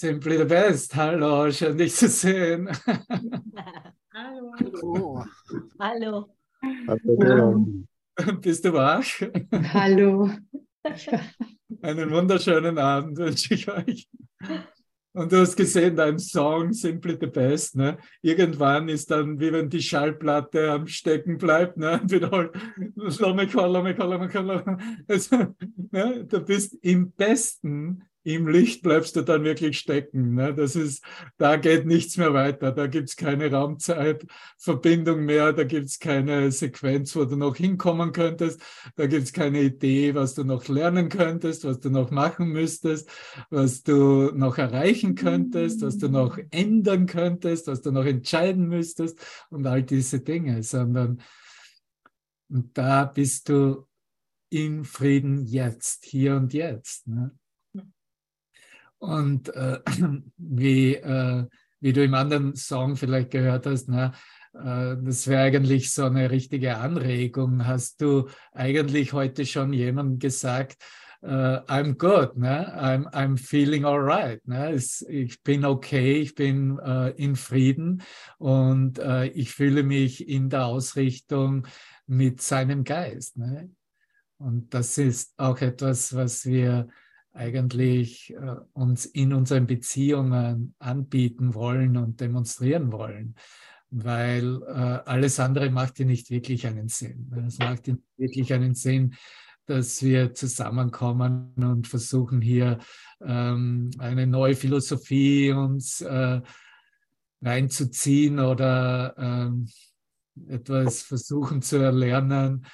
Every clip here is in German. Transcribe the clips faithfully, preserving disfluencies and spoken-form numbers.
Simply the best. Hallo, schön dich zu sehen. Hallo. Hallo. Hallo. Hallo. Bist du wach? Hallo. Einen wunderschönen Abend wünsche ich euch. Und du hast gesehen, dein Song Simply the Best, ne? Irgendwann ist dann, wie wenn die Schallplatte am Stecken bleibt, ne? Wiederholt, also, ne? Du bist im Besten, im Licht bleibst du dann wirklich stecken, ne? Das ist, da geht nichts mehr weiter, da gibt es keine Raumzeitverbindung mehr, da gibt es keine Sequenz, wo du noch hinkommen könntest, da gibt es keine Idee, was du noch lernen könntest, was du noch machen müsstest, was du noch erreichen könntest, was du noch ändern könntest, was du noch entscheiden müsstest und all diese Dinge, sondern und da bist du in Frieden jetzt, hier und jetzt, ne? Und äh, wie, äh, wie du im anderen Song vielleicht gehört hast, na, äh, das wäre eigentlich so eine richtige Anregung. Hast du eigentlich heute schon jemandem gesagt, äh, I'm good, ne? I'm, I'm feeling alright, ne? Es, ich bin okay, ich bin äh, in Frieden und äh, ich fühle mich in der Ausrichtung mit seinem Geist, ne? Und das ist auch etwas, was wir eigentlich äh, uns in unseren Beziehungen anbieten wollen und demonstrieren wollen, weil äh, alles andere macht hier nicht wirklich einen Sinn. Es macht hier nicht wirklich einen Sinn, dass wir zusammenkommen und versuchen hier ähm, eine neue Philosophie uns äh, reinzuziehen oder ähm, etwas versuchen zu erlernen,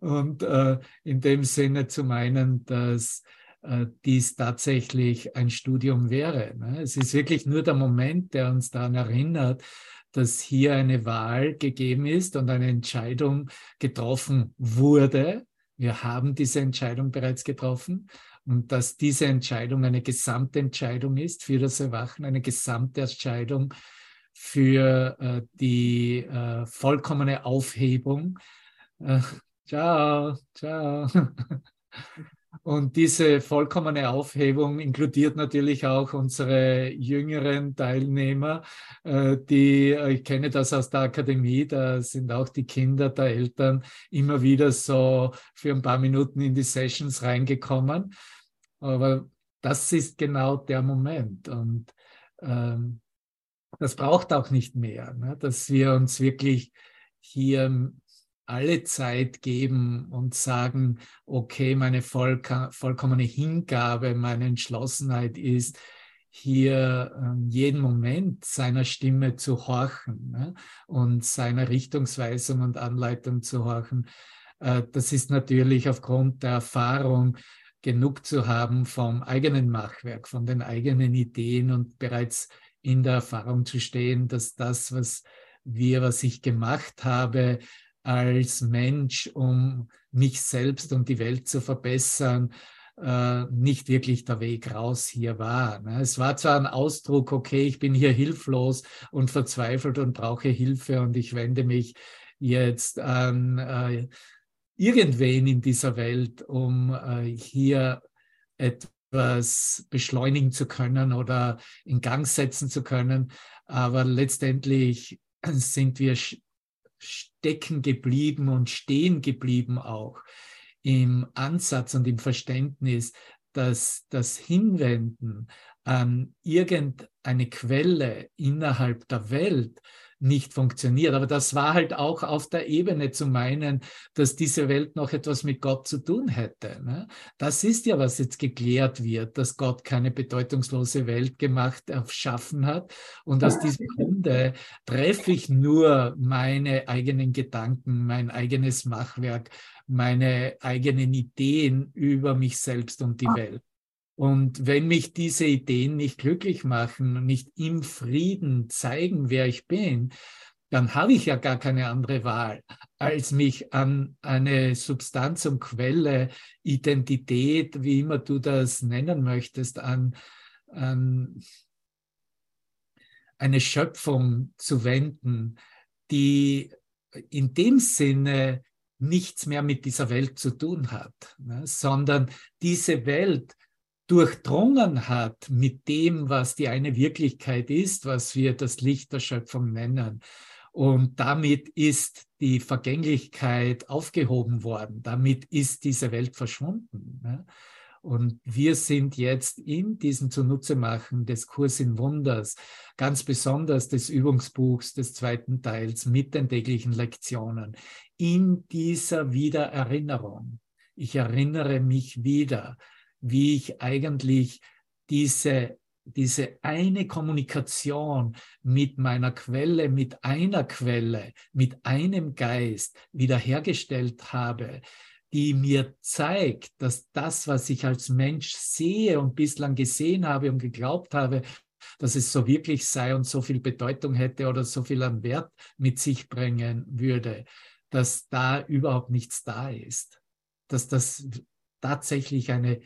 und äh, in dem Sinne zu meinen, dass äh, dies tatsächlich ein Studium wäre, ne? Es ist wirklich nur der Moment, der uns daran erinnert, dass hier eine Wahl gegeben ist und eine Entscheidung getroffen wurde. Wir haben diese Entscheidung bereits getroffen und dass diese Entscheidung eine Gesamtentscheidung ist für das Erwachen, eine Gesamtentscheidung für äh, die äh, vollkommene Aufhebung. Äh, ciao, ciao. Und diese vollkommene Aufhebung inkludiert natürlich auch unsere jüngeren Teilnehmer, äh, die, ich kenne das aus der Akademie, da sind auch die Kinder der Eltern immer wieder so für ein paar Minuten in die Sessions reingekommen. Aber das ist genau der Moment. Und ähm, das braucht auch nicht mehr, ne? Dass wir uns wirklich hier alle Zeit geben und sagen, okay, meine vollka- vollkommene Hingabe, meine Entschlossenheit ist, hier äh, jeden Moment seiner Stimme zu horchen, ne? Und seiner Richtungsweisung und Anleitung zu horchen. Äh, das ist natürlich aufgrund der Erfahrung, genug zu haben vom eigenen Machwerk, von den eigenen Ideen und bereits in der Erfahrung zu stehen, dass das, was wir, was ich gemacht habe als Mensch, um mich selbst und die Welt zu verbessern, äh, nicht wirklich der Weg raus hier war, ne? Es war zwar ein Ausdruck, okay, ich bin hier hilflos und verzweifelt und brauche Hilfe und ich wende mich jetzt an äh, irgendwen in dieser Welt, um äh, hier etwas was beschleunigen zu können oder in Gang setzen zu können, aber letztendlich sind wir stecken geblieben und stehen geblieben auch im Ansatz und im Verständnis, dass das Hinwenden an irgendeine Quelle innerhalb der Welt nicht funktioniert. Aber das war halt auch auf der Ebene zu meinen, dass diese Welt noch etwas mit Gott zu tun hätte, ne? Das ist ja, was jetzt geklärt wird, dass Gott keine bedeutungslose Welt gemacht, erschaffen hat. Und aus diesem Grunde treffe ich nur meine eigenen Gedanken, mein eigenes Machwerk, meine eigenen Ideen über mich selbst und die Welt. Und wenn mich diese Ideen nicht glücklich machen und nicht im Frieden zeigen, wer ich bin, dann habe ich ja gar keine andere Wahl, als mich an eine Substanz und Quelle, Identität, wie immer du das nennen möchtest, an, an eine Schöpfung zu wenden, die in dem Sinne nichts mehr mit dieser Welt zu tun hat, ne? Sondern diese Welt durchdrungen hat mit dem, was die eine Wirklichkeit ist, was wir das Licht der Schöpfung nennen. Und damit ist die Vergänglichkeit aufgehoben worden. Damit ist diese Welt verschwunden. Ne? Und wir sind jetzt in diesem Zunutzemachen des Kurs in Wunders, ganz besonders des Übungsbuchs, des zweiten Teils mit den täglichen Lektionen, in dieser Wiedererinnerung. Ich erinnere mich wieder, wie ich eigentlich diese, diese eine Kommunikation mit meiner Quelle, mit einer Quelle, mit einem Geist wiederhergestellt habe, die mir zeigt, dass das, was ich als Mensch sehe und bislang gesehen habe und geglaubt habe, dass es so wirklich sei und so viel Bedeutung hätte oder so viel an Wert mit sich bringen würde, dass da überhaupt nichts da ist. Dass das tatsächlich eine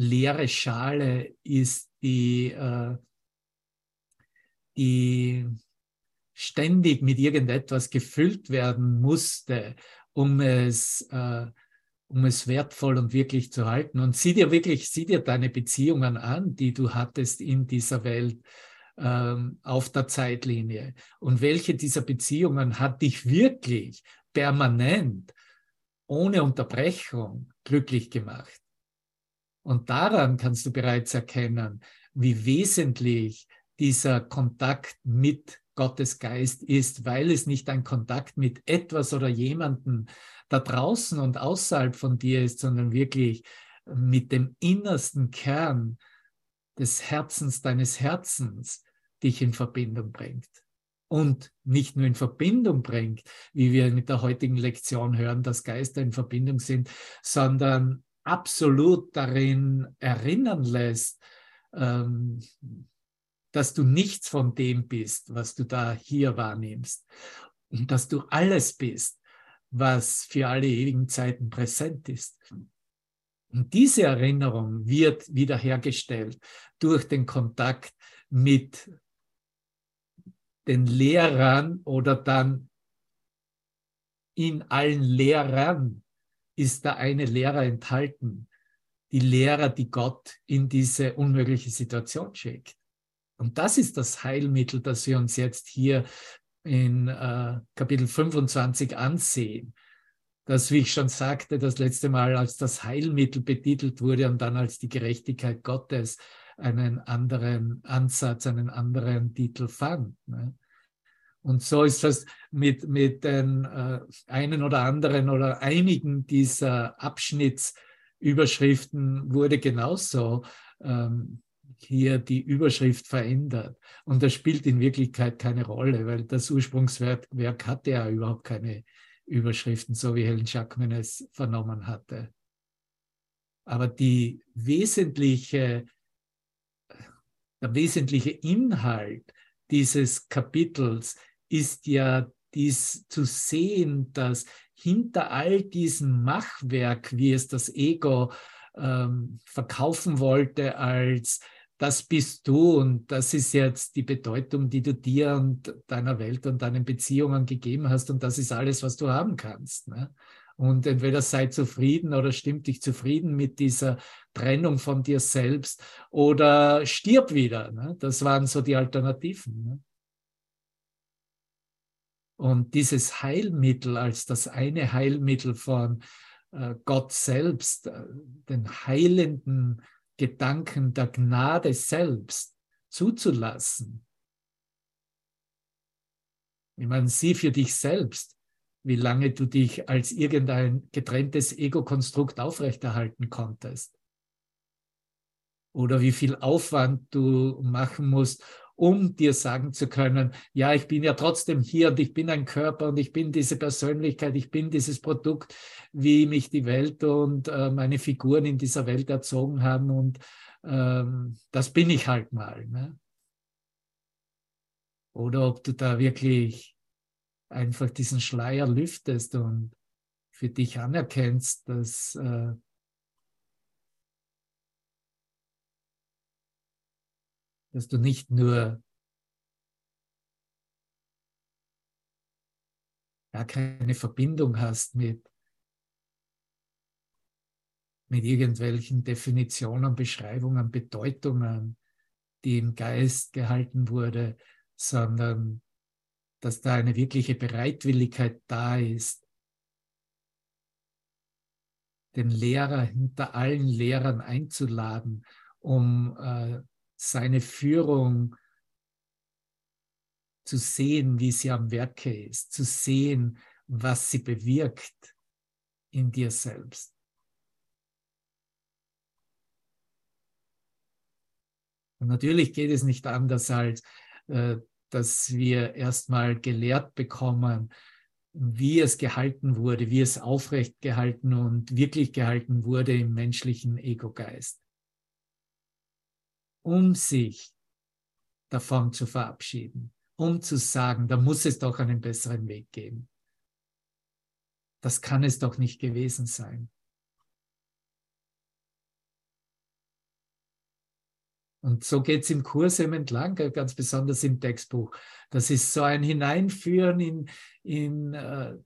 leere Schale ist, die, äh, die ständig mit irgendetwas gefüllt werden musste, um es äh, um es wertvoll und wirklich zu halten. Und sieh dir wirklich, sieh dir deine Beziehungen an, die du hattest in dieser Welt ähm, auf der Zeitlinie. Und welche dieser Beziehungen hat dich wirklich permanent, ohne Unterbrechung, glücklich gemacht? Und daran kannst du bereits erkennen, wie wesentlich dieser Kontakt mit Gottes Geist ist, weil es nicht ein Kontakt mit etwas oder jemandem da draußen und außerhalb von dir ist, sondern wirklich mit dem innersten Kern des Herzens, deines Herzens, dich in Verbindung bringt. Und nicht nur in Verbindung bringt, wie wir mit der heutigen Lektion hören, dass Geister in Verbindung sind, sondern absolut darin erinnern lässt, ähm, dass du nichts von dem bist, was du da hier wahrnimmst. Und dass du alles bist, was für alle ewigen Zeiten präsent ist. Und diese Erinnerung wird wiederhergestellt durch den Kontakt mit den Lehrern oder dann in allen Lehrern ist da eine Lehrer enthalten. Die Lehrer, die Gott in diese unmögliche Situation schickt. Und das ist das Heilmittel, das wir uns jetzt hier in äh, Kapitel fünfundzwanzig ansehen. Das, wie ich schon sagte, das letzte Mal als das Heilmittel betitelt wurde und dann als die Gerechtigkeit Gottes einen anderen Ansatz, einen anderen Titel fand. Ne? Und so ist das mit, mit den äh, einen oder anderen oder einigen dieser Abschnittsüberschriften wurde genauso ähm, hier die Überschrift verändert. Und das spielt in Wirklichkeit keine Rolle, weil das Ursprungswerk hatte ja überhaupt keine Überschriften, so wie Helen Schakman es vernommen hatte. Aber die wesentliche, der wesentliche Inhalt dieses Kapitels ist ja dies zu sehen, dass hinter all diesem Machwerk, wie es das Ego ähm, verkaufen wollte als das bist du und das ist jetzt die Bedeutung, die du dir und deiner Welt und deinen Beziehungen gegeben hast und das ist alles, was du haben kannst. Ne? Und entweder sei zufrieden oder stimmt dich zufrieden mit dieser Trennung von dir selbst oder stirb wieder. Ne? Das waren so die Alternativen. Ne? Und dieses Heilmittel als das eine Heilmittel von äh, Gott selbst, äh, den heilenden Gedanken der Gnade selbst zuzulassen. Ich meine, sieh für dich selbst, wie lange du dich als irgendein getrenntes Ego-Konstrukt aufrechterhalten konntest. Oder wie viel Aufwand du machen musst, um dir sagen zu können, ja, ich bin ja trotzdem hier und ich bin ein Körper und ich bin diese Persönlichkeit, ich bin dieses Produkt, wie mich die Welt und äh, meine Figuren in dieser Welt erzogen haben und ähm, das bin ich halt mal. Ne? Oder ob du da wirklich einfach diesen Schleier lüftest und für dich anerkennst, dass äh, dass du nicht nur gar keine Verbindung hast mit mit irgendwelchen Definitionen, Beschreibungen, Bedeutungen, die im Geist gehalten wurde, sondern dass da eine wirkliche Bereitwilligkeit da ist, den Lehrer hinter allen Lehrern einzuladen, um äh, seine Führung zu sehen, wie sie am Werke ist, zu sehen, was sie bewirkt in dir selbst. Und natürlich geht es nicht anders, als äh, dass wir erstmal gelehrt bekommen, wie es gehalten wurde, wie es aufrecht gehalten und wirklich gehalten wurde im menschlichen Ego-Geist, um sich davon zu verabschieden, um zu sagen, da muss es doch einen besseren Weg geben. Das kann es doch nicht gewesen sein. Und so geht es im Kurs eben entlang, ganz besonders im Textbuch. Das ist so ein Hineinführen in, in äh,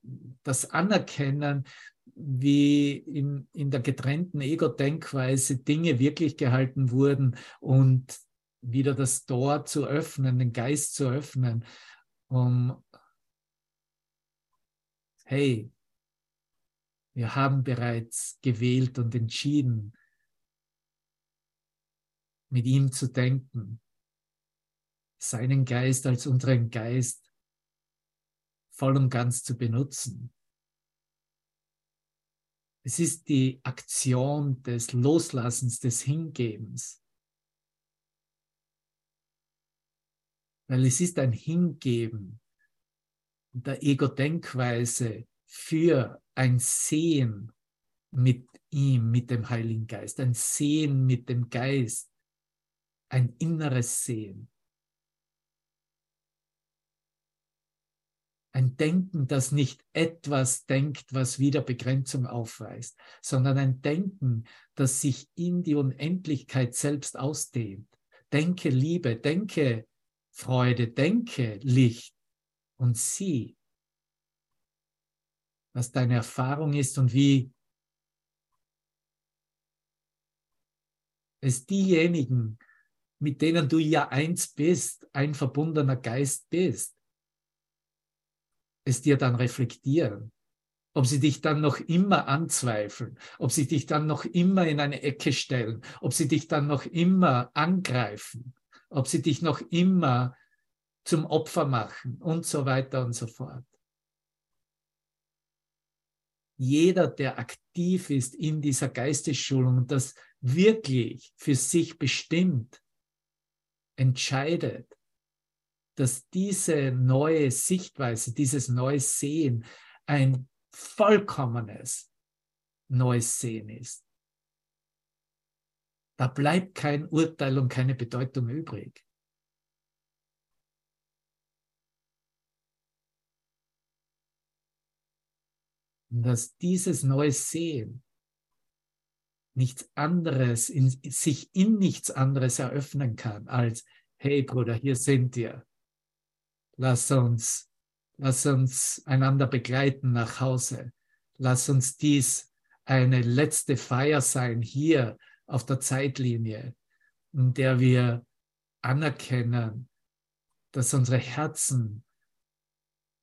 das Anerkennen, wie in, in der getrennten Ego-Denkweise Dinge wirklich gehalten wurden und wieder das Tor zu öffnen, den Geist zu öffnen, um, hey, wir haben bereits gewählt und entschieden, mit ihm zu denken, seinen Geist als unseren Geist voll und ganz zu benutzen. Es ist die Aktion des Loslassens, des Hingebens. Weil es ist ein Hingeben der Ego-Denkweise für ein Sehen mit ihm, mit dem Heiligen Geist, ein Sehen mit dem Geist, ein inneres Sehen. Ein Denken, das nicht etwas denkt, was wieder Begrenzung aufweist, sondern ein Denken, das sich in die Unendlichkeit selbst ausdehnt. Denke Liebe, denke Freude, denke Licht und sieh, was deine Erfahrung ist und wie es diejenigen, mit denen du ja eins bist, ein verbundener Geist bist, es dir dann reflektieren, ob sie dich dann noch immer anzweifeln, ob sie dich dann noch immer in eine Ecke stellen, ob sie dich dann noch immer angreifen, ob sie dich noch immer zum Opfer machen und so weiter und so fort. Jeder, der aktiv ist in dieser Geistesschulung und das wirklich für sich bestimmt, entscheidet, dass diese neue Sichtweise, dieses neue Sehen ein vollkommenes neues Sehen ist. Da bleibt kein Urteil und keine Bedeutung übrig. Und dass dieses neue Sehen nichts anderes, in, sich in nichts anderes eröffnen kann, als, hey Bruder, hier sind wir. Lass uns, lass uns einander begleiten nach Hause. Lass uns dies eine letzte Feier sein, hier auf der Zeitlinie, in der wir anerkennen, dass unsere Herzen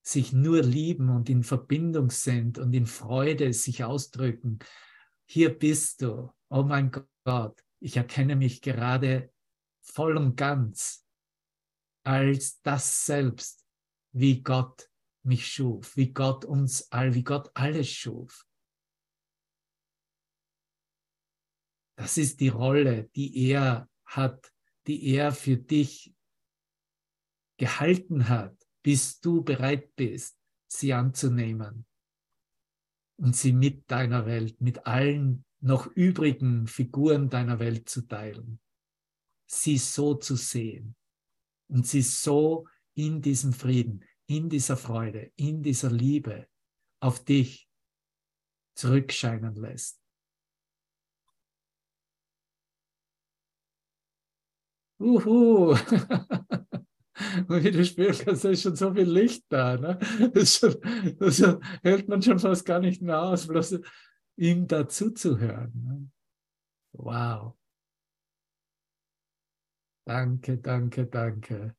sich nur lieben und in Verbindung sind und in Freude sich ausdrücken. Hier bist du, oh mein Gott, ich erkenne mich gerade voll und ganz als das Selbst, wie Gott mich schuf, wie Gott uns all, wie Gott alles schuf. Das ist die Rolle, die er hat, die er für dich gehalten hat, bis du bereit bist, sie anzunehmen. Und sie mit deiner Welt, mit allen noch übrigen Figuren deiner Welt zu teilen. Sie so zu sehen und sie so in diesem Frieden, in dieser Freude, in dieser Liebe auf dich zurückscheinen lässt. Uhu! Und wie du spürst, da ist schon so viel Licht da. Ne? Das, schon, das hält man schon fast gar nicht mehr aus. Bloß ihm dazu zu hören. Wow. Danke, danke, danke.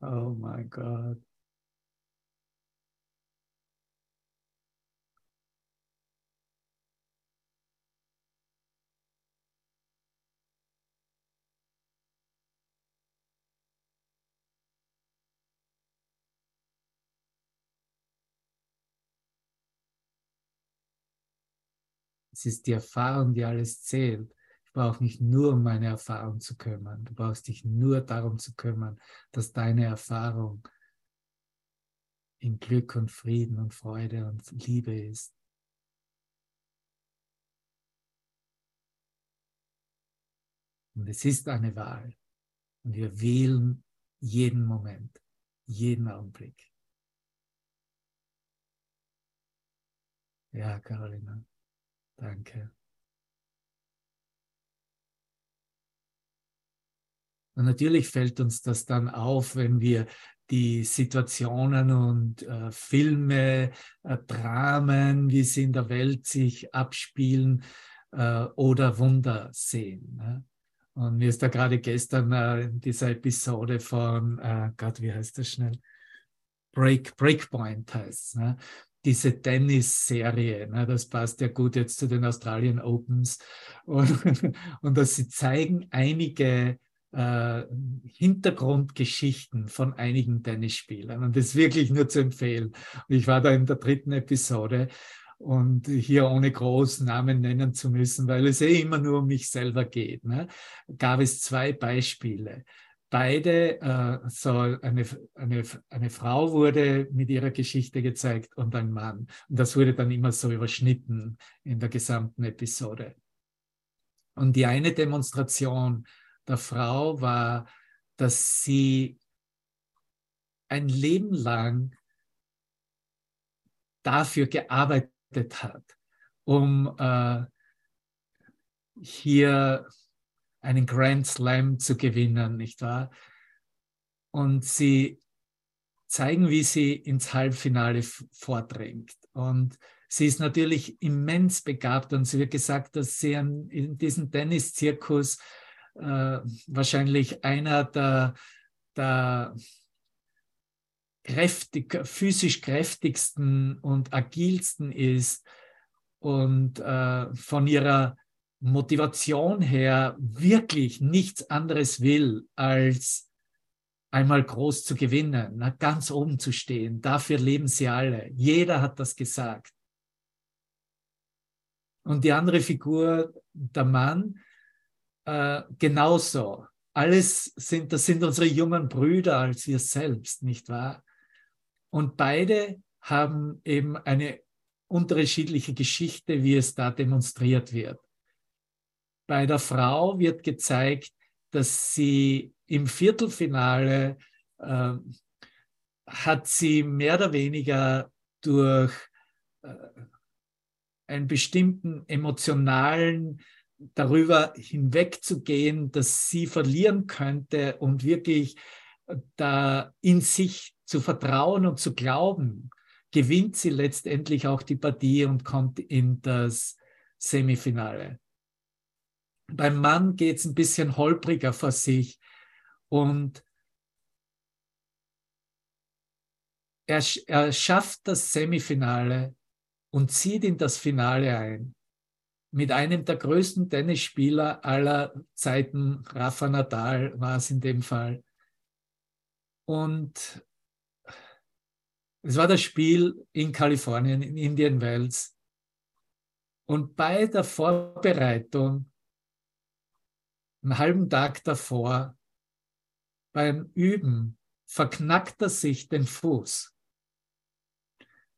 Oh my God. Es ist die Erfahrung, die alles zählt. Ich brauche mich nur um meine Erfahrung zu kümmern. Du brauchst dich nur darum zu kümmern, dass deine Erfahrung in Glück und Frieden und Freude und Liebe ist. Und es ist eine Wahl. Und wir wählen jeden Moment, jeden Augenblick. Ja, Carolina. Danke. Und natürlich fällt uns das dann auf, wenn wir die Situationen und äh, Filme, äh, Dramen, wie sie in der Welt sich abspielen, äh, oder Wunder sehen. Ne? Und mir ist da gerade gestern äh, in dieser Episode von, äh, Gott, wie heißt das schnell? Break, Breakpoint heißt es, ne? Diese Tennis-Serie, ne, das passt ja gut jetzt zu den Australian Opens, und, und dass sie zeigen einige äh, Hintergrundgeschichten von einigen Tennisspielern, und das ist wirklich nur zu empfehlen. Und ich war da in der dritten Episode, und hier ohne großen Namen nennen zu müssen, weil es eh immer nur um mich selber geht, ne, gab es zwei Beispiele. Beide, äh, so eine, eine, eine Frau wurde mit ihrer Geschichte gezeigt und ein Mann. Und das wurde dann immer so überschnitten in der gesamten Episode. Und die eine Demonstration der Frau war, dass sie ein Leben lang dafür gearbeitet hat, um äh, hier einen Grand Slam zu gewinnen, nicht wahr? Und sie zeigen, wie sie ins Halbfinale vordringt. Und sie ist natürlich immens begabt, und sie wird gesagt, dass sie in diesem Tennis-Zirkus äh, wahrscheinlich einer der, der kräftig, physisch kräftigsten und agilsten ist, und äh, von ihrer Motivation her wirklich nichts anderes will, als einmal groß zu gewinnen, ganz oben zu stehen. Dafür leben sie alle. Jeder hat das gesagt. Und die andere Figur, der Mann, äh, genauso. Alles sind, das sind unsere jungen Brüder als wir selbst, nicht wahr? Und beide haben eben eine unterschiedliche Geschichte, wie es da demonstriert wird. Bei der Frau wird gezeigt, dass sie im Viertelfinale äh, hat sie mehr oder weniger durch äh, einen bestimmten emotionalen darüber hinwegzugehen, dass sie verlieren könnte, und wirklich da in sich zu vertrauen und zu glauben, gewinnt sie letztendlich auch die Partie und kommt in das Semifinale. Beim Mann geht es ein bisschen holpriger vor sich, und er, er schafft das Semifinale und zieht in das Finale ein. mit einem der größten Tennisspieler aller Zeiten, Rafa Nadal war es in dem Fall. Und es war das Spiel in Kalifornien, in Indian Wells. Und bei der Vorbereitung, einen halben Tag davor, beim Üben, verknackt er sich den Fuß.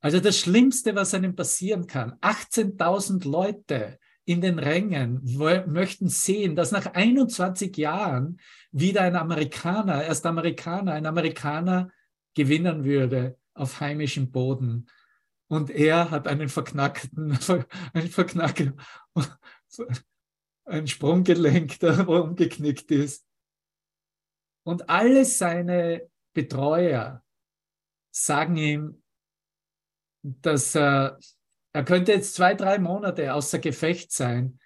Also das Schlimmste, was einem passieren kann, achtzehntausend Leute in den Rängen möchten sehen, dass nach einundzwanzig Jahren wieder ein Amerikaner, erst Amerikaner, ein Amerikaner gewinnen würde auf heimischem Boden. Und er hat einen verknackten, einen verknackten, ein Sprunggelenk, der umgeknickt ist. Und alle seine Betreuer sagen ihm, dass er, er könnte jetzt zwei, drei Monate außer Gefecht sein.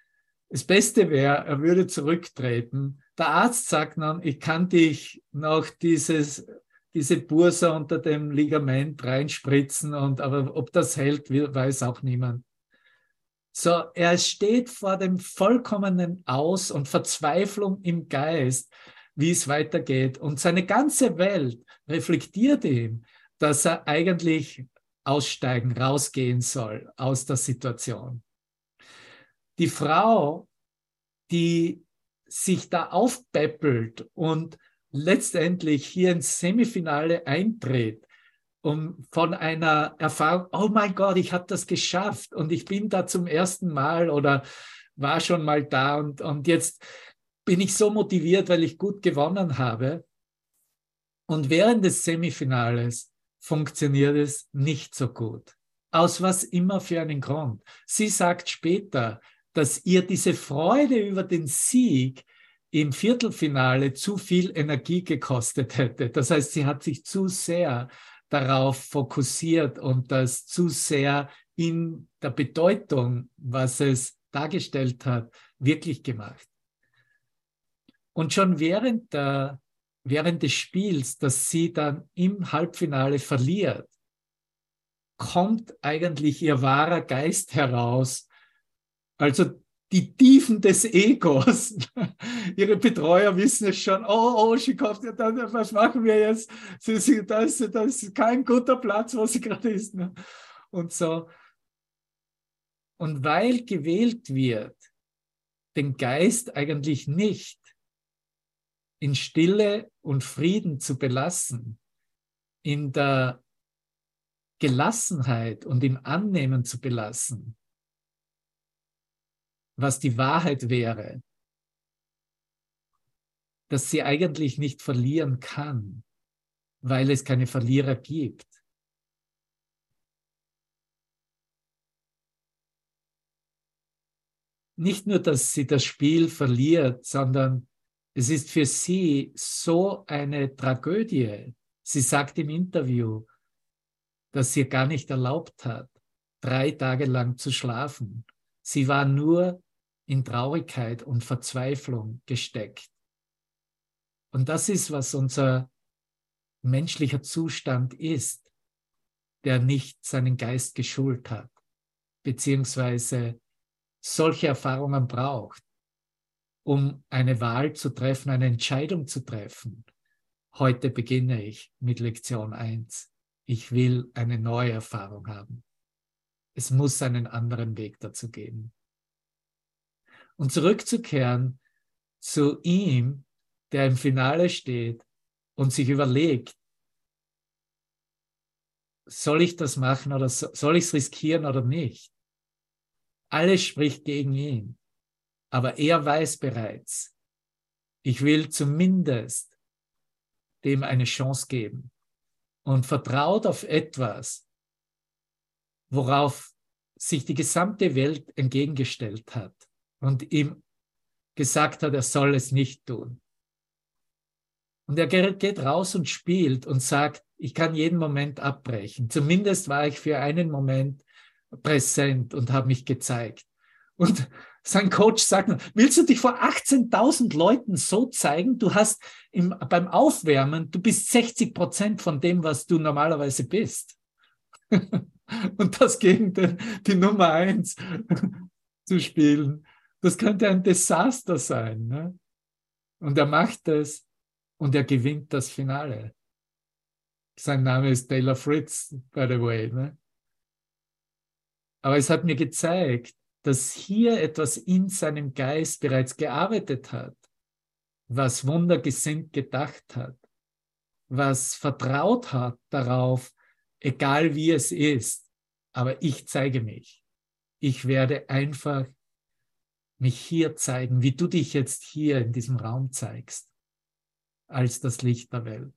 Das Beste wäre, er würde zurücktreten. Der Arzt sagt dann, ich kann dich noch dieses, diese Bursa unter dem Ligament reinspritzen, und, aber ob das hält, weiß auch niemand. So, er steht vor dem vollkommenen Aus und Verzweiflung im Geist, wie es weitergeht. Und seine ganze Welt reflektiert ihm, dass er eigentlich aussteigen, rausgehen soll aus der Situation. Die Frau, die sich da aufpäppelt und letztendlich hier ins Semifinale eintritt, um von einer Erfahrung, oh mein Gott, ich habe das geschafft und ich bin da zum ersten Mal oder war schon mal da und, und jetzt bin ich so motiviert, weil ich gut gewonnen habe. Und während des Semifinales funktioniert es nicht so gut. Aus was immer für einen Grund. Sie sagt später, dass ihr diese Freude über den Sieg im Viertelfinale zu viel Energie gekostet hätte. Das heißt, sie hat sich zu sehr darauf fokussiert und das zu sehr in der Bedeutung, was es dargestellt hat, wirklich gemacht. Und schon während der Während des Spiels, das sie dann im Halbfinale verliert, kommt eigentlich ihr wahrer Geist heraus. Also die Tiefen des Egos. Ihre Betreuer wissen es schon. Oh, oh, sie kauft, was machen wir jetzt? Das ist kein guter Platz, wo sie gerade ist. Und so. Und weil gewählt wird, den Geist eigentlich nicht in Stille und Frieden zu belassen, in der Gelassenheit und im Annehmen zu belassen, was die Wahrheit wäre, dass sie eigentlich nicht verlieren kann, weil es keine Verlierer gibt. Nicht nur, dass sie das Spiel verliert, sondern es ist für sie so eine Tragödie. Sie sagt im Interview, dass sie gar nicht erlaubt hat, drei Tage lang zu schlafen. Sie war nur in Traurigkeit und Verzweiflung gesteckt. Und das ist, was unser menschlicher Zustand ist, der nicht seinen Geist geschult hat, beziehungsweise solche Erfahrungen braucht, um eine Wahl zu treffen, eine Entscheidung zu treffen. Heute beginne ich mit Lektion eins. Ich will eine neue Erfahrung haben. Es muss einen anderen Weg dazu geben. Und zurückzukehren zu ihm, der im Finale steht und sich überlegt, soll ich das machen oder soll ich es riskieren oder nicht? Alles spricht gegen ihn. Aber er weiß bereits, ich will zumindest dem eine Chance geben und vertraut auf etwas, worauf sich die gesamte Welt entgegengestellt hat und ihm gesagt hat, er soll es nicht tun. Und er geht raus und spielt und sagt, ich kann jeden Moment abbrechen. Zumindest war ich für einen Moment präsent und habe mich gezeigt. Und sein Coach sagt, willst du dich vor achtzehntausend Leuten so zeigen? Du hast im, beim Aufwärmen, du bist sechzig Prozent von dem, was du normalerweise bist. Und das gegen den, die Nummer eins zu spielen. Das könnte ein Desaster sein. Ne? Und er macht es und er gewinnt das Finale. Sein Name ist Taylor Fritz, by the way. Ne? Aber es hat mir gezeigt, dass hier etwas in seinem Geist bereits gearbeitet hat, was wundergesinnt gedacht hat, was vertraut hat darauf, egal wie es ist, aber ich zeige mich. Ich werde einfach mich hier zeigen, wie du dich jetzt hier in diesem Raum zeigst, als das Licht der Welt,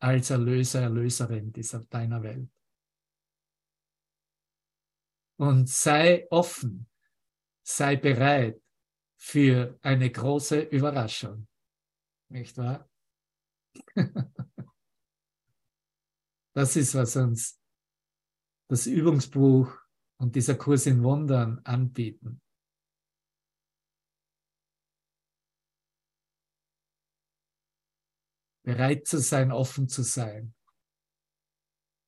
als Erlöser, Erlöserin dieser deiner Welt. Und sei offen, sei bereit für eine große Überraschung. Nicht wahr? Das ist, was uns das Übungsbuch und dieser Kurs in Wundern anbieten. Bereit zu sein, offen zu sein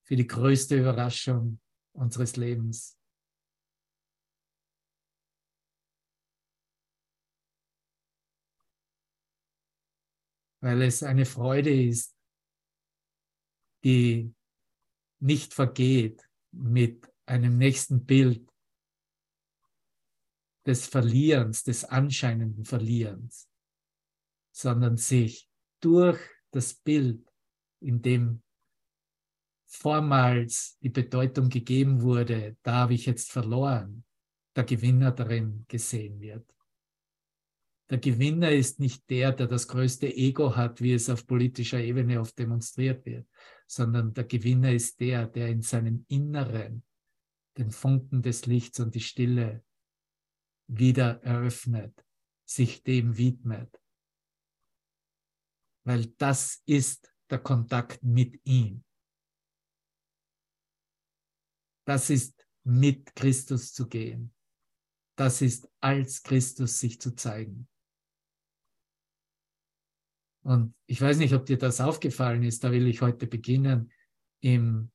für die größte Überraschung unseres Lebens. Weil es eine Freude ist, die nicht vergeht mit einem nächsten Bild des Verlierens, des anscheinenden Verlierens, sondern sich durch das Bild, in dem vormals die Bedeutung gegeben wurde, da habe ich jetzt verloren, der Gewinner darin gesehen wird. Der Gewinner ist nicht der, der das größte Ego hat, wie es auf politischer Ebene oft demonstriert wird, sondern der Gewinner ist der, der in seinem Inneren den Funken des Lichts und die Stille wieder eröffnet, sich dem widmet. Weil das ist der Kontakt mit ihm. Das ist mit Christus zu gehen. Das ist als Christus sich zu zeigen. Und ich weiß nicht, ob dir das aufgefallen ist, da will ich heute beginnen, im,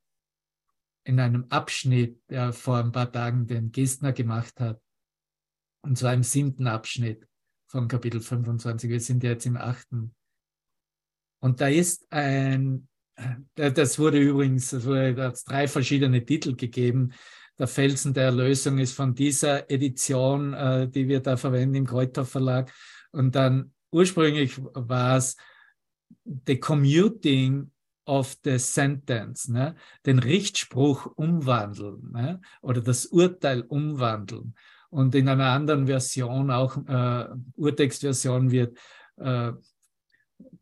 in einem Abschnitt, der vor ein paar Tagen den Gestner gemacht hat, und zwar im siebten Abschnitt von Kapitel fünfundzwanzig, wir sind ja jetzt im achten. Und da ist ein, das wurde übrigens, das wurde, da hat es drei verschiedene Titel gegeben, der Felsen der Erlösung ist von dieser Edition, die wir da verwenden im Kräuter Verlag, und dann ursprünglich war es The Commuting of the Sentence, ne? Den Richtspruch umwandeln, ne? Oder das Urteil umwandeln. Und in einer anderen Version, auch äh, Urtextversion, wird äh,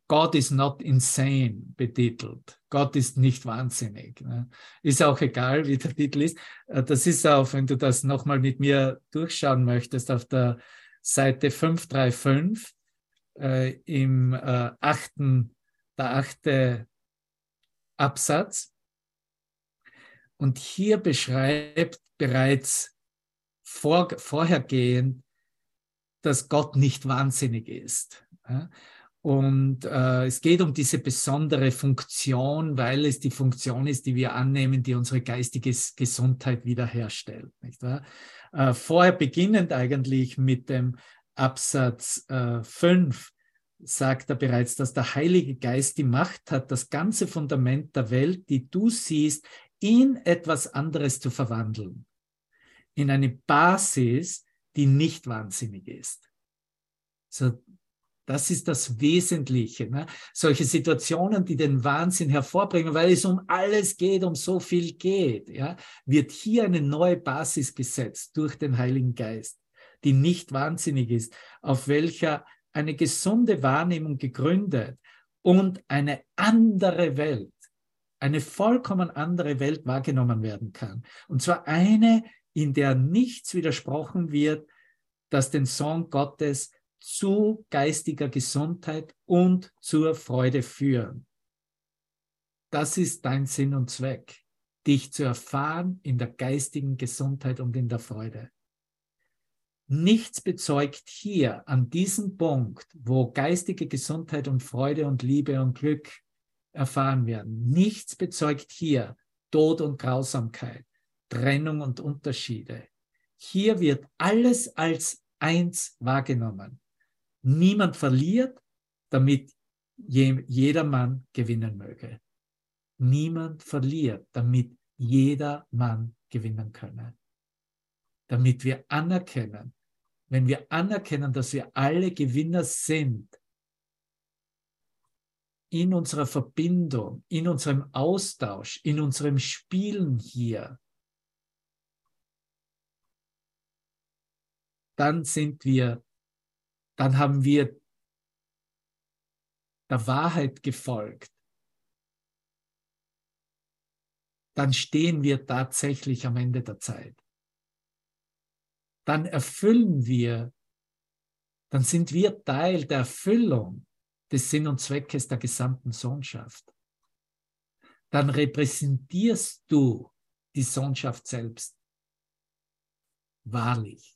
God is not insane betitelt. Gott ist nicht wahnsinnig. Ne? Ist auch egal, wie der Titel ist. Das ist auch, wenn du das nochmal mit mir durchschauen möchtest, auf der Seite fünf drei fünf. Äh, im äh, achten, der achte Absatz. Und hier beschreibt bereits vor, vorhergehend, dass Gott nicht wahnsinnig ist. Ja? Und äh, es geht um diese besondere Funktion, weil es die Funktion ist, die wir annehmen, die unsere geistige Gesundheit wiederherstellt. Nicht wahr? Äh, vorher beginnend eigentlich mit dem Absatz äh, fünf sagt er bereits, dass der Heilige Geist die Macht hat, das ganze Fundament der Welt, die du siehst, in etwas anderes zu verwandeln. In eine Basis, die nicht wahnsinnig ist. So, das ist das Wesentliche. Ne? Solche Situationen, die den Wahnsinn hervorbringen, weil es um alles geht, um so viel geht, ja, wird hier eine neue Basis gesetzt durch den Heiligen Geist, die nicht wahnsinnig ist, auf welcher eine gesunde Wahrnehmung gegründet und eine andere Welt, eine vollkommen andere Welt wahrgenommen werden kann. Und zwar eine, in der nichts widersprochen wird, das den Sohn Gottes zu geistiger Gesundheit und zur Freude führen. Das ist dein Sinn und Zweck, dich zu erfahren in der geistigen Gesundheit und in der Freude. Nichts bezeugt hier an diesem Punkt, wo geistige Gesundheit und Freude und Liebe und Glück erfahren werden. Nichts bezeugt hier Tod und Grausamkeit, Trennung und Unterschiede. Hier wird alles als eins wahrgenommen. Niemand verliert, damit jedermann gewinnen möge. Niemand verliert, damit jedermann gewinnen könne. Damit wir anerkennen, wenn wir anerkennen, dass wir alle Gewinner sind, in unserer Verbindung, in unserem Austausch, in unserem Spielen hier, dann sind wir, dann haben wir der Wahrheit gefolgt. Dann stehen wir tatsächlich am Ende der Zeit. Dann erfüllen wir, dann sind wir Teil der Erfüllung des Sinn und Zweckes der gesamten Sohnschaft. Dann repräsentierst du die Sohnschaft selbst. Wahrlich.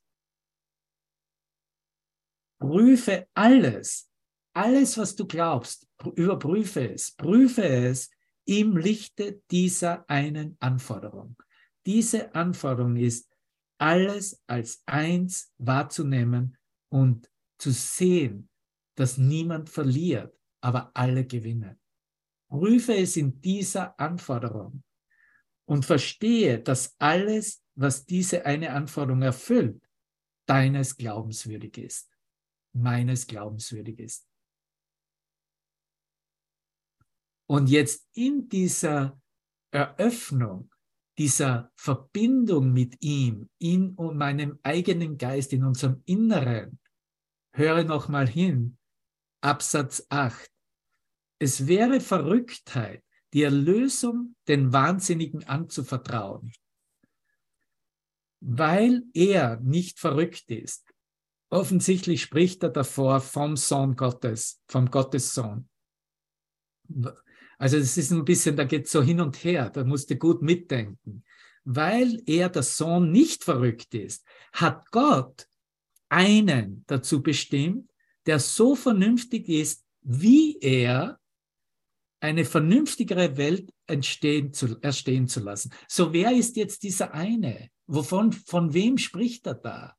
Prüfe alles, alles, was du glaubst, überprüfe es, prüfe es im Lichte dieser einen Anforderung. Diese Anforderung ist, alles als eins wahrzunehmen und zu sehen, dass niemand verliert, aber alle gewinnen. Prüfe es in dieser Anforderung und verstehe, dass alles, was diese eine Anforderung erfüllt, deines glaubenswürdig ist, meines glaubenswürdig ist. Und jetzt in dieser Eröffnung, dieser Verbindung mit ihm, in meinem eigenen Geist, in unserem Inneren, höre nochmal hin, Absatz acht. Es wäre Verrücktheit, die Erlösung den Wahnsinnigen anzuvertrauen, weil er nicht verrückt ist. Offensichtlich spricht er davor vom Sohn Gottes, vom Gottessohn. Also es ist ein bisschen, da geht es so hin und her, da musst du gut mitdenken. Weil er, der Sohn, nicht verrückt ist, hat Gott einen dazu bestimmt, der so vernünftig ist, wie er, eine vernünftigere Welt entstehen zu, erstehen zu lassen. So, wer ist jetzt dieser eine? Wovon, von wem spricht er da?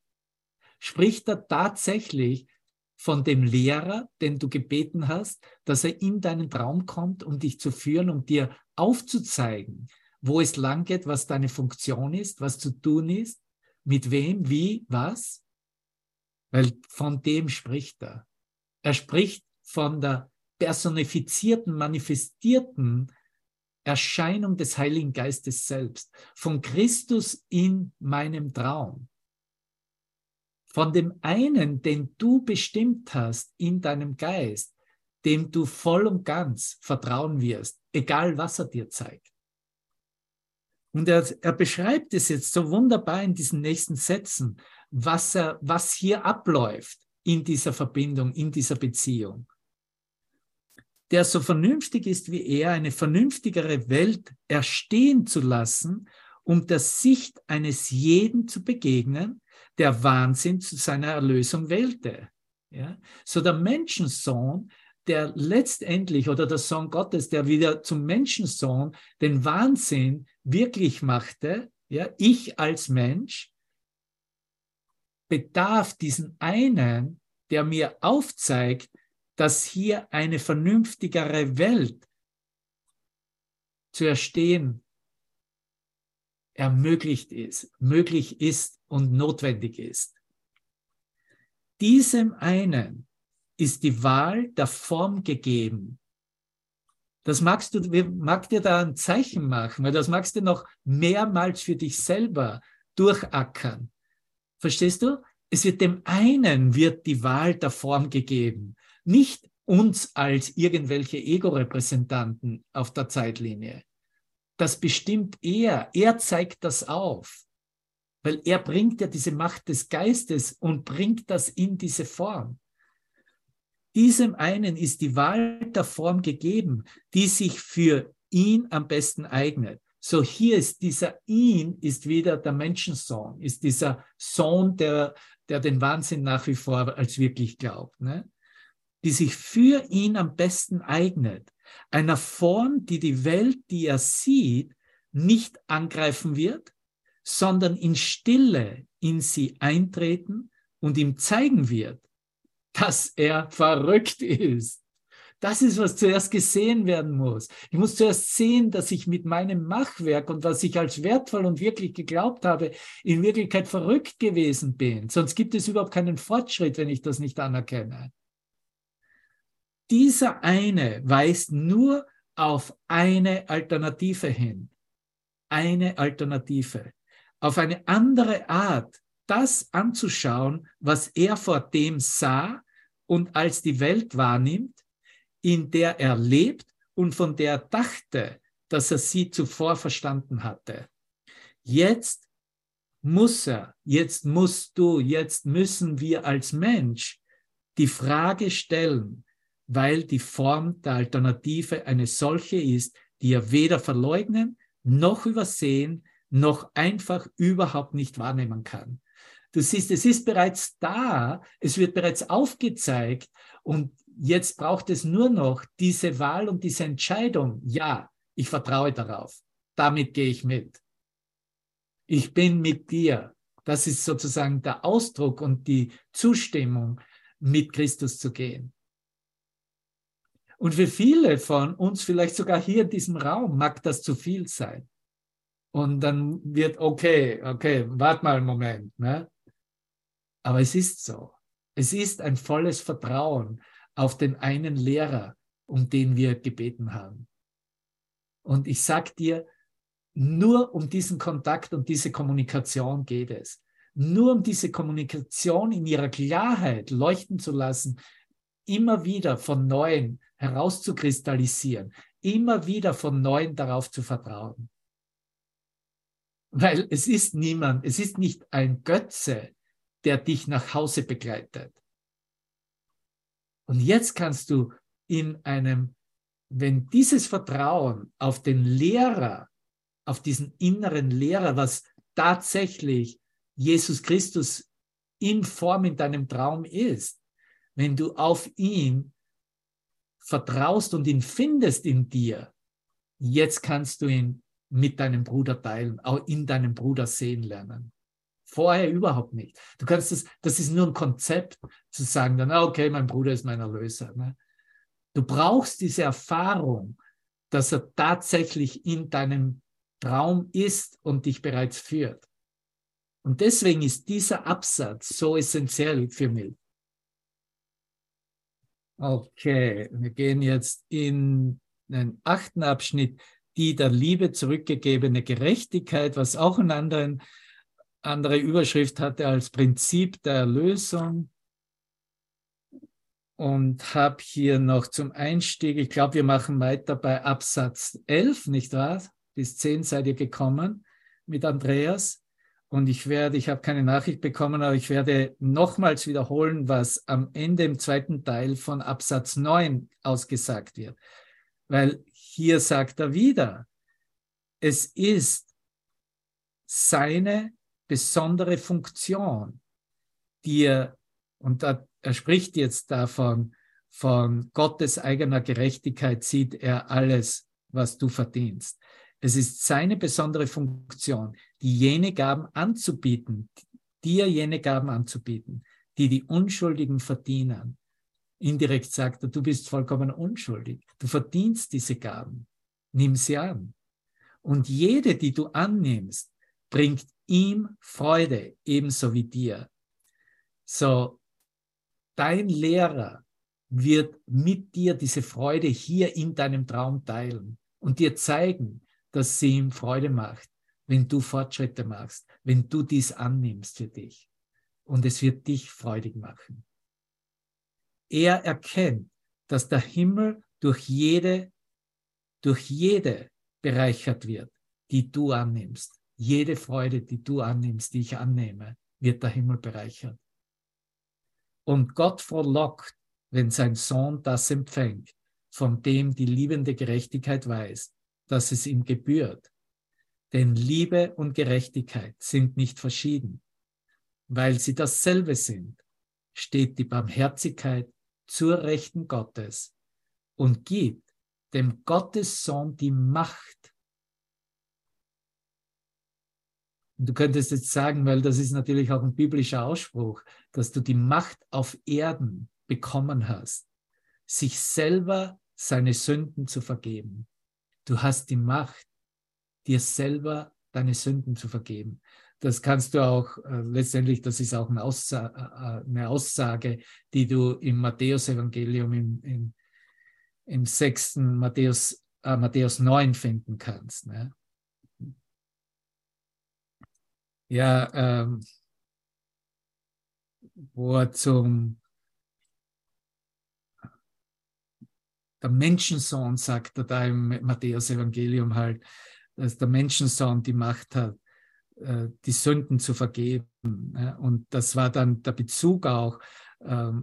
Spricht er tatsächlich von dem Lehrer, den du gebeten hast, dass er in deinen Traum kommt, um dich zu führen, um dir aufzuzeigen, wo es lang geht, was deine Funktion ist, was zu tun ist, mit wem, wie, was? Weil von dem spricht er. Er spricht von der personifizierten, manifestierten Erscheinung des Heiligen Geistes selbst, von Christus in meinem Traum. Von dem einen, den du bestimmt hast in deinem Geist, dem du voll und ganz vertrauen wirst, egal was er dir zeigt. Und er, er beschreibt es jetzt so wunderbar in diesen nächsten Sätzen, was, er, was hier abläuft in dieser Verbindung, in dieser Beziehung. Der so vernünftig ist wie er, eine vernünftigere Welt erstehen zu lassen, um der Sicht eines jeden zu begegnen, der Wahnsinn zu seiner Erlösung wählte. Ja? So der Menschensohn, der letztendlich, oder der Sohn Gottes, der wieder zum Menschensohn den Wahnsinn wirklich machte, ja? Ich als Mensch bedarf diesen einen, der mir aufzeigt, dass hier eine vernünftigere Welt zu erstehen ermöglicht ist, möglich ist und notwendig ist. Diesem einen ist die Wahl der Form gegeben. Das magst du, mag dir da ein Zeichen machen, weil das magst du noch mehrmals für dich selber durchackern. Verstehst du? Es wird dem einen wird die Wahl der Form gegeben, nicht uns als irgendwelche Ego-Repräsentanten auf der Zeitlinie. Das bestimmt er, er zeigt das auf, weil er bringt ja diese Macht des Geistes und bringt das in diese Form. Diesem einen ist die Wahl der Form gegeben, die sich für ihn am besten eignet. So hier ist dieser ihn, ist wieder der Menschensohn, ist dieser Sohn, der, der den Wahnsinn nach wie vor als wirklich glaubt, ne? Die sich für ihn am besten eignet. Einer Form, die die Welt, die er sieht, nicht angreifen wird, sondern in Stille, in sie eintreten und ihm zeigen wird, dass er verrückt ist. Das ist, was zuerst gesehen werden muss. Ich muss zuerst sehen, dass ich mit meinem Machwerk und was ich als wertvoll und wirklich geglaubt habe, in Wirklichkeit verrückt gewesen bin. Sonst gibt es überhaupt keinen Fortschritt, wenn ich das nicht anerkenne. Dieser eine weist nur auf eine Alternative hin. Eine Alternative. Auf eine andere Art, das anzuschauen, was er vor dem sah und als die Welt wahrnimmt, in der er lebt und von der er dachte, dass er sie zuvor verstanden hatte. Jetzt muss er, jetzt musst du, jetzt müssen wir als Mensch die Frage stellen, weil die Form der Alternative eine solche ist, die er weder verleugnen, noch übersehen, noch einfach überhaupt nicht wahrnehmen kann. Du siehst, es ist bereits da, es wird bereits aufgezeigt und jetzt braucht es nur noch diese Wahl und diese Entscheidung. Ja, ich vertraue darauf. Damit gehe ich mit. Ich bin mit dir. Das ist sozusagen der Ausdruck und die Zustimmung, mit Christus zu gehen. Und für viele von uns, vielleicht sogar hier in diesem Raum, mag das zu viel sein. Und dann wird, okay, okay, warte mal einen Moment. Ne? Aber es ist so. Es ist ein volles Vertrauen auf den einen Lehrer, um den wir gebeten haben. Und ich sage dir, nur um diesen Kontakt und diese Kommunikation geht es. Nur um diese Kommunikation in ihrer Klarheit leuchten zu lassen, immer wieder von Neuem herauszukristallisieren, immer wieder von Neuem darauf zu vertrauen. Weil es ist niemand, es ist nicht ein Götze, der dich nach Hause begleitet. Und jetzt kannst du in einem, wenn dieses Vertrauen auf den Lehrer, auf diesen inneren Lehrer, was tatsächlich Jesus Christus in Form in deinem Traum ist, wenn du auf ihn vertraust und ihn findest in dir, jetzt kannst du ihn mit deinem Bruder teilen, auch in deinem Bruder sehen lernen. Vorher überhaupt nicht. Du kannst das, das ist nur ein Konzept, zu sagen, dann, okay, mein Bruder ist mein Erlöser. Ne? Du brauchst diese Erfahrung, dass er tatsächlich in deinem Traum ist und dich bereits führt. Und deswegen ist dieser Absatz so essentiell für mich. Okay, wir gehen jetzt in den achten Abschnitt, die der Liebe zurückgegebene Gerechtigkeit, was auch in anderen andere Überschrift hatte als Prinzip der Erlösung und habe hier noch zum Einstieg, ich glaube, wir machen weiter bei Absatz elf, nicht wahr? Bis zehn seid ihr gekommen mit Andreas und ich werde, ich habe keine Nachricht bekommen, aber ich werde nochmals wiederholen, was am Ende im zweiten Teil von Absatz neun ausgesagt wird, weil hier sagt er wieder, es ist seine besondere Funktion, die er, und er, er spricht jetzt davon, von Gottes eigener Gerechtigkeit sieht er alles, was du verdienst. Es ist seine besondere Funktion, die jene Gaben anzubieten, dir jene Gaben anzubieten, die die Unschuldigen verdienen. Indirekt sagt er, du bist vollkommen unschuldig. Du verdienst diese Gaben. Nimm sie an. Und jede, die du annimmst, bringt ihm Freude, ebenso wie dir. So, dein Lehrer wird mit dir diese Freude hier in deinem Traum teilen und dir zeigen, dass sie ihm Freude macht, wenn du Fortschritte machst, wenn du dies annimmst für dich. Und es wird dich freudig machen. Er erkennt, dass der Himmel durch jede, durch jede bereichert wird, die du annimmst. Jede Freude, die du annimmst, die ich annehme, wird der Himmel bereichert. Und Gott frohlockt, wenn sein Sohn das empfängt, von dem die liebende Gerechtigkeit weiß, dass es ihm gebührt. Denn Liebe und Gerechtigkeit sind nicht verschieden. Weil sie dasselbe sind, steht die Barmherzigkeit zur Rechten Gottes und gibt dem Gottes Sohn die Macht, Du könntest jetzt sagen, weil das ist natürlich auch ein biblischer Ausspruch, dass du die Macht auf Erden bekommen hast, sich selber seine Sünden zu vergeben. Du hast die Macht, dir selber deine Sünden zu vergeben. Das kannst du auch, äh, letztendlich, das ist auch eine Aussage, äh, eine Aussage, die du im Matthäus-Evangelium, im, im, im sechsten Matthäus, äh, Matthäus neun finden kannst. Ne? Ja, ähm, wo er zum der Menschensohn, sagt er da im Matthäus-Evangelium halt, dass der Menschensohn die Macht hat, die Sünden zu vergeben. Und das war dann der Bezug auch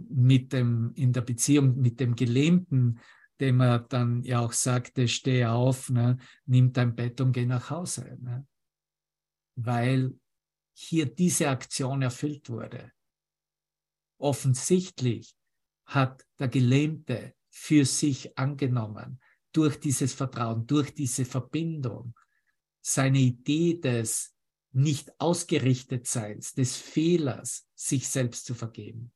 mit dem, in der Beziehung mit dem Gelähmten, dem er dann ja auch sagte, steh auf, ne, nimm dein Bett und geh nach Hause. Ne? Weil hier diese Aktion erfüllt wurde. Offensichtlich hat der Gelähmte für sich angenommen, durch dieses Vertrauen, durch diese Verbindung, seine Idee des nicht ausgerichtet Seins, des Fehlers, sich selbst zu vergeben.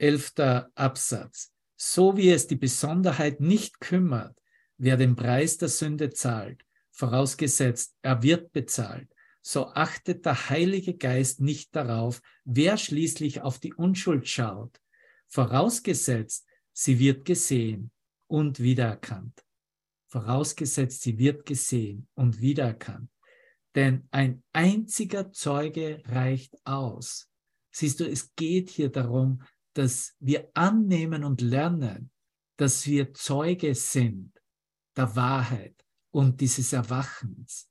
Elfter Absatz. So wie es die Besonderheit nicht kümmert, wer den Preis der Sünde zahlt, vorausgesetzt, er wird bezahlt, so achtet der Heilige Geist nicht darauf, wer schließlich auf die Unschuld schaut, vorausgesetzt, sie wird gesehen und wiedererkannt. Vorausgesetzt, sie wird gesehen und wiedererkannt. Denn ein einziger Zeuge reicht aus. Siehst du, es geht hier darum, dass wir annehmen und lernen, dass wir Zeuge sind der Wahrheit und dieses Erwachens.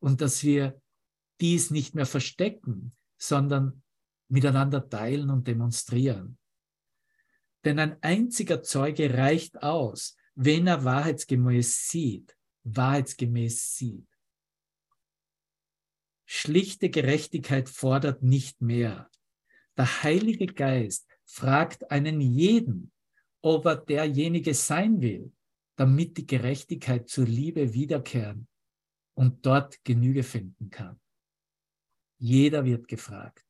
Und dass wir dies nicht mehr verstecken, sondern miteinander teilen und demonstrieren. Denn ein einziger Zeuge reicht aus, wenn er wahrheitsgemäß sieht, wahrheitsgemäß sieht. Schlichte Gerechtigkeit fordert nicht mehr. Der Heilige Geist fragt einen jeden, ob er derjenige sein will, damit die Gerechtigkeit zur Liebe wiederkehren und dort Genüge finden kann. Jeder wird gefragt.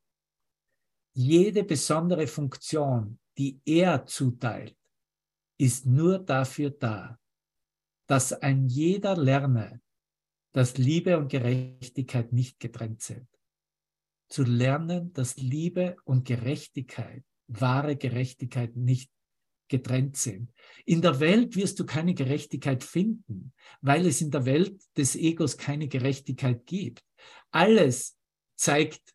Jede besondere Funktion, die er zuteilt, ist nur dafür da, dass ein jeder lerne, dass Liebe und Gerechtigkeit nicht getrennt sind. Zu lernen, dass Liebe und Gerechtigkeit, wahre Gerechtigkeit nicht getrennt sind. In der Welt wirst du keine Gerechtigkeit finden, weil es in der Welt des Egos keine Gerechtigkeit gibt. Alles zeigt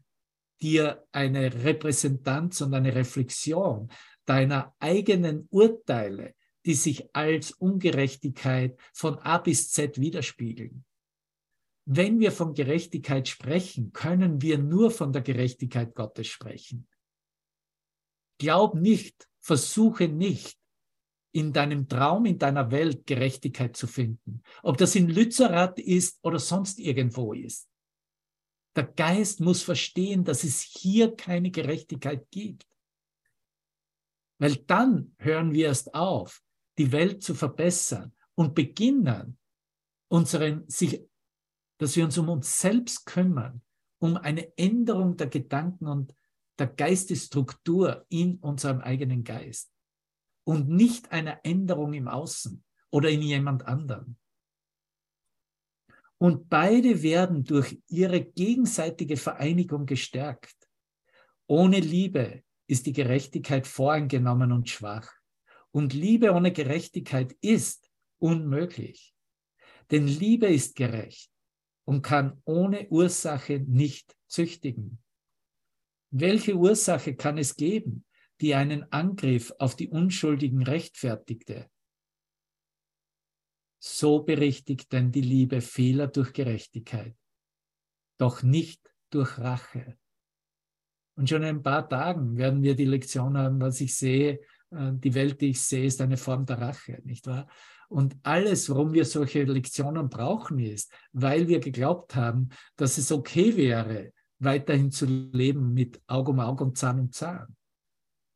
dir eine Repräsentanz und eine Reflexion deiner eigenen Urteile, die sich als Ungerechtigkeit von A bis Z widerspiegeln. Wenn wir von Gerechtigkeit sprechen, können wir nur von der Gerechtigkeit Gottes sprechen. Glaub nicht, versuche nicht, in deinem Traum, in deiner Welt Gerechtigkeit zu finden. Ob das in Lützerath ist oder sonst irgendwo ist. Der Geist muss verstehen, dass es hier keine Gerechtigkeit gibt. Weil dann hören wir erst auf, die Welt zu verbessern und beginnen, unseren, sich, dass wir uns um uns selbst kümmern, um eine Änderung der Gedanken und der Geistesstruktur in unserem eigenen Geist und nicht einer Änderung im Außen oder in jemand anderem. Und beide werden durch ihre gegenseitige Vereinigung gestärkt. Ohne Liebe ist die Gerechtigkeit voreingenommen und schwach. Und Liebe ohne Gerechtigkeit ist unmöglich. Denn Liebe ist gerecht und kann ohne Ursache nicht züchtigen. Welche Ursache kann es geben, die einen Angriff auf die Unschuldigen rechtfertigte? So berichtigt denn die Liebe Fehler durch Gerechtigkeit, doch nicht durch Rache. Und schon in ein paar Tagen werden wir die Lektion haben, was ich sehe, die Welt, die ich sehe, ist eine Form der Rache, nicht wahr? Und alles, warum wir solche Lektionen brauchen, ist, weil wir geglaubt haben, dass es okay wäre, weiterhin zu leben mit Auge um Auge und Zahn um Zahn.